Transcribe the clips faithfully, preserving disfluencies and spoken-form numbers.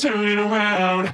turn it around.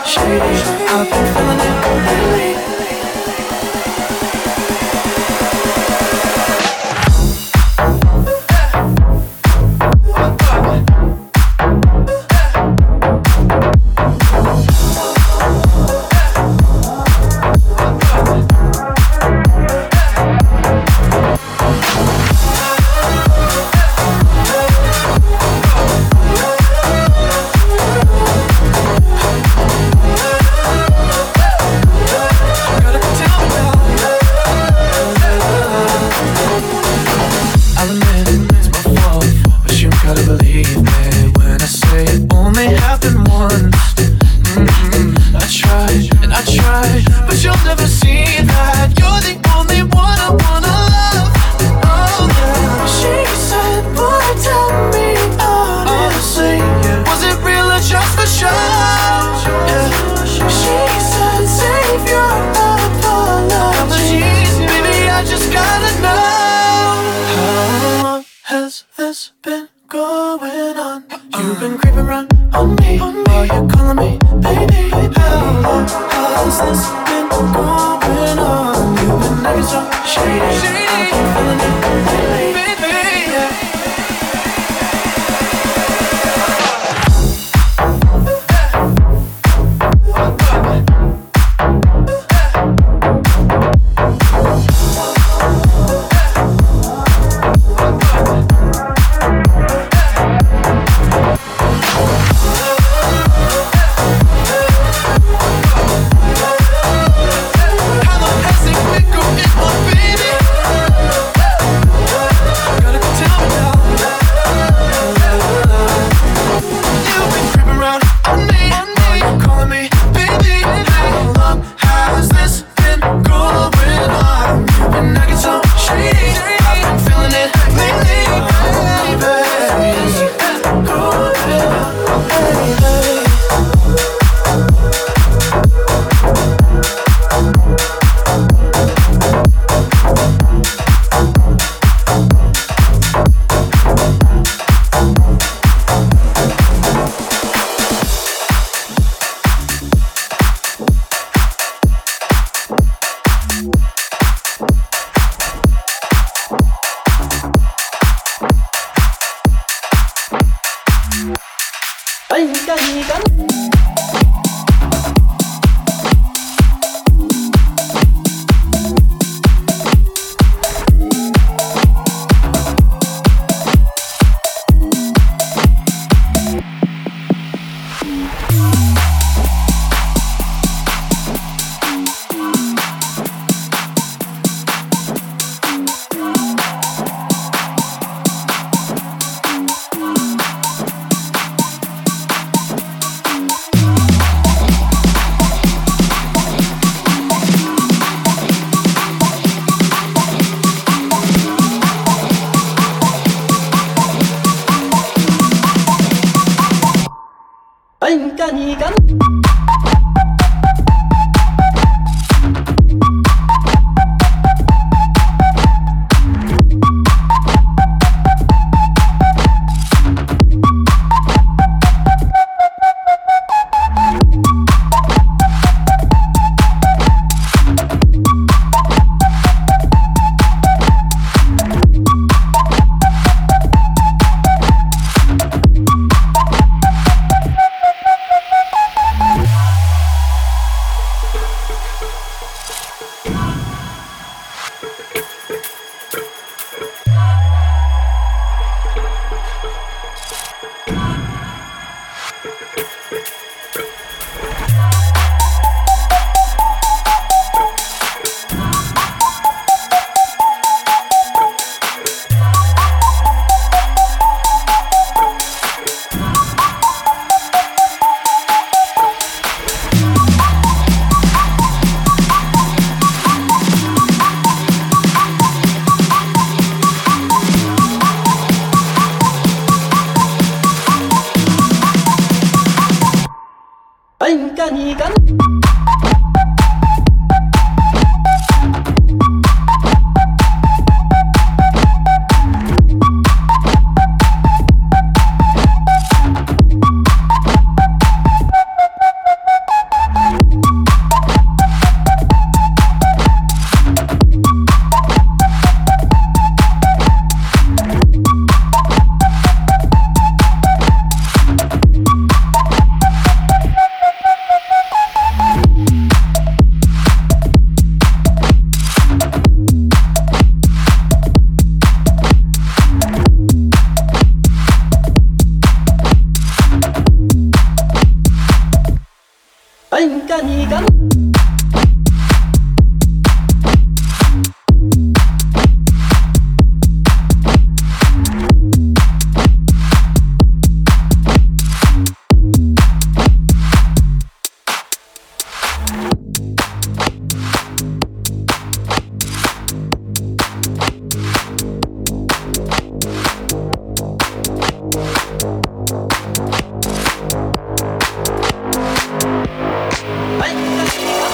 I've been feeling it lately. what's been going on? You've been creeping round on me while you're calling me baby. How long has this been going on? You've been acting so shady, I've been feeling it lately, baby, yeah.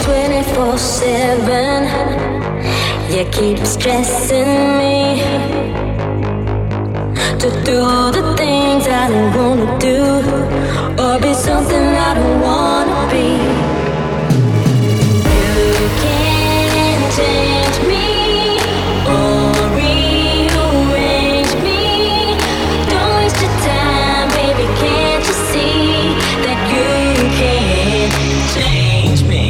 twenty-four seven, you keep stressing me. to do the things I don't wanna do, or be something I don't wanna be. You can't change me or rearrange me. Don't waste your time, baby, can't you see that you can't change me?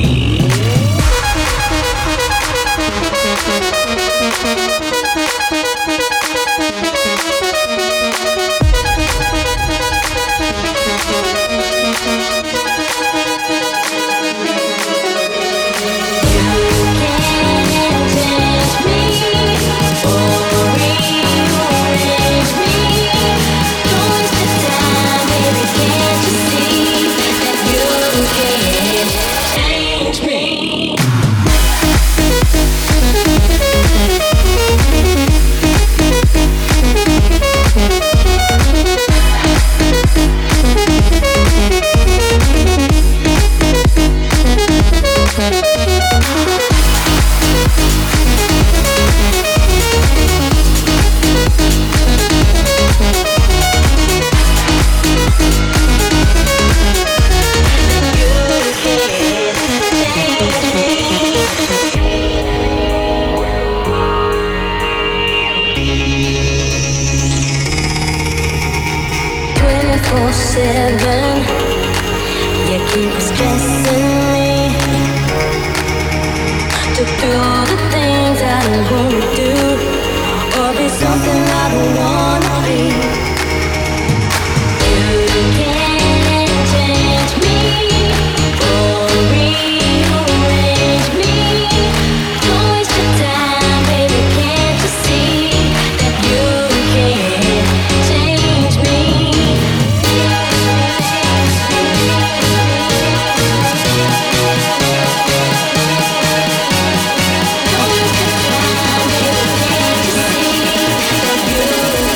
Seven, you keep stressing me to do the things I don't wanna do, or be something I don't wanna be. You can't change me or rearrange me. Don't waste your time, baby, can't you see that you can't change me? Thank you.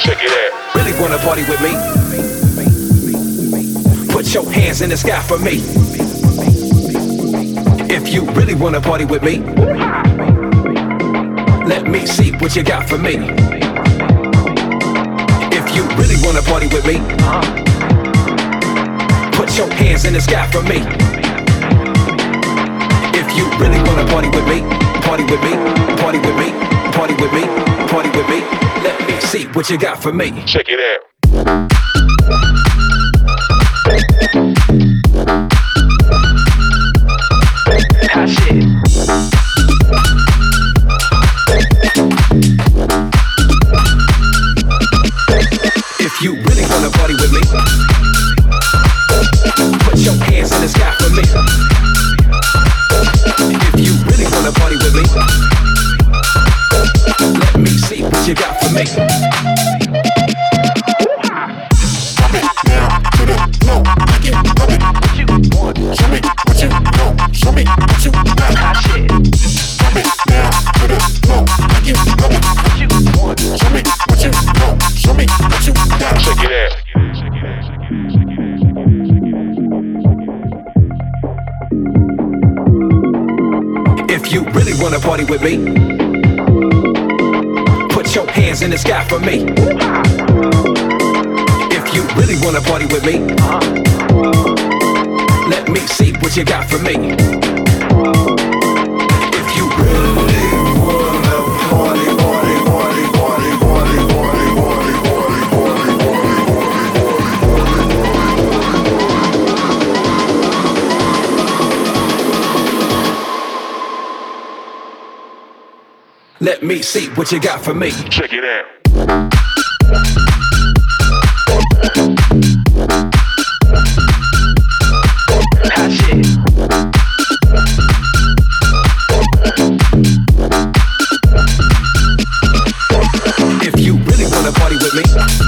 shake it out. Really wanna party with me? Put your hands in the sky for me. If you really wanna party with me, let me see what you got for me. If you really wanna party with me, put your hands in the sky for me. If you really wanna party with me, party with me, party with me, party with me, party with me, let me see what you got for me. Check it out. Hot shit. Party with me. Put your hands in the sky for me. If you really wanna party with me, let me see what you got for me. If you really wanna party, party, party, party, party, party, party, party, party, let me see what you got for me. Check it out. Hot shit. If you really wanna party with me,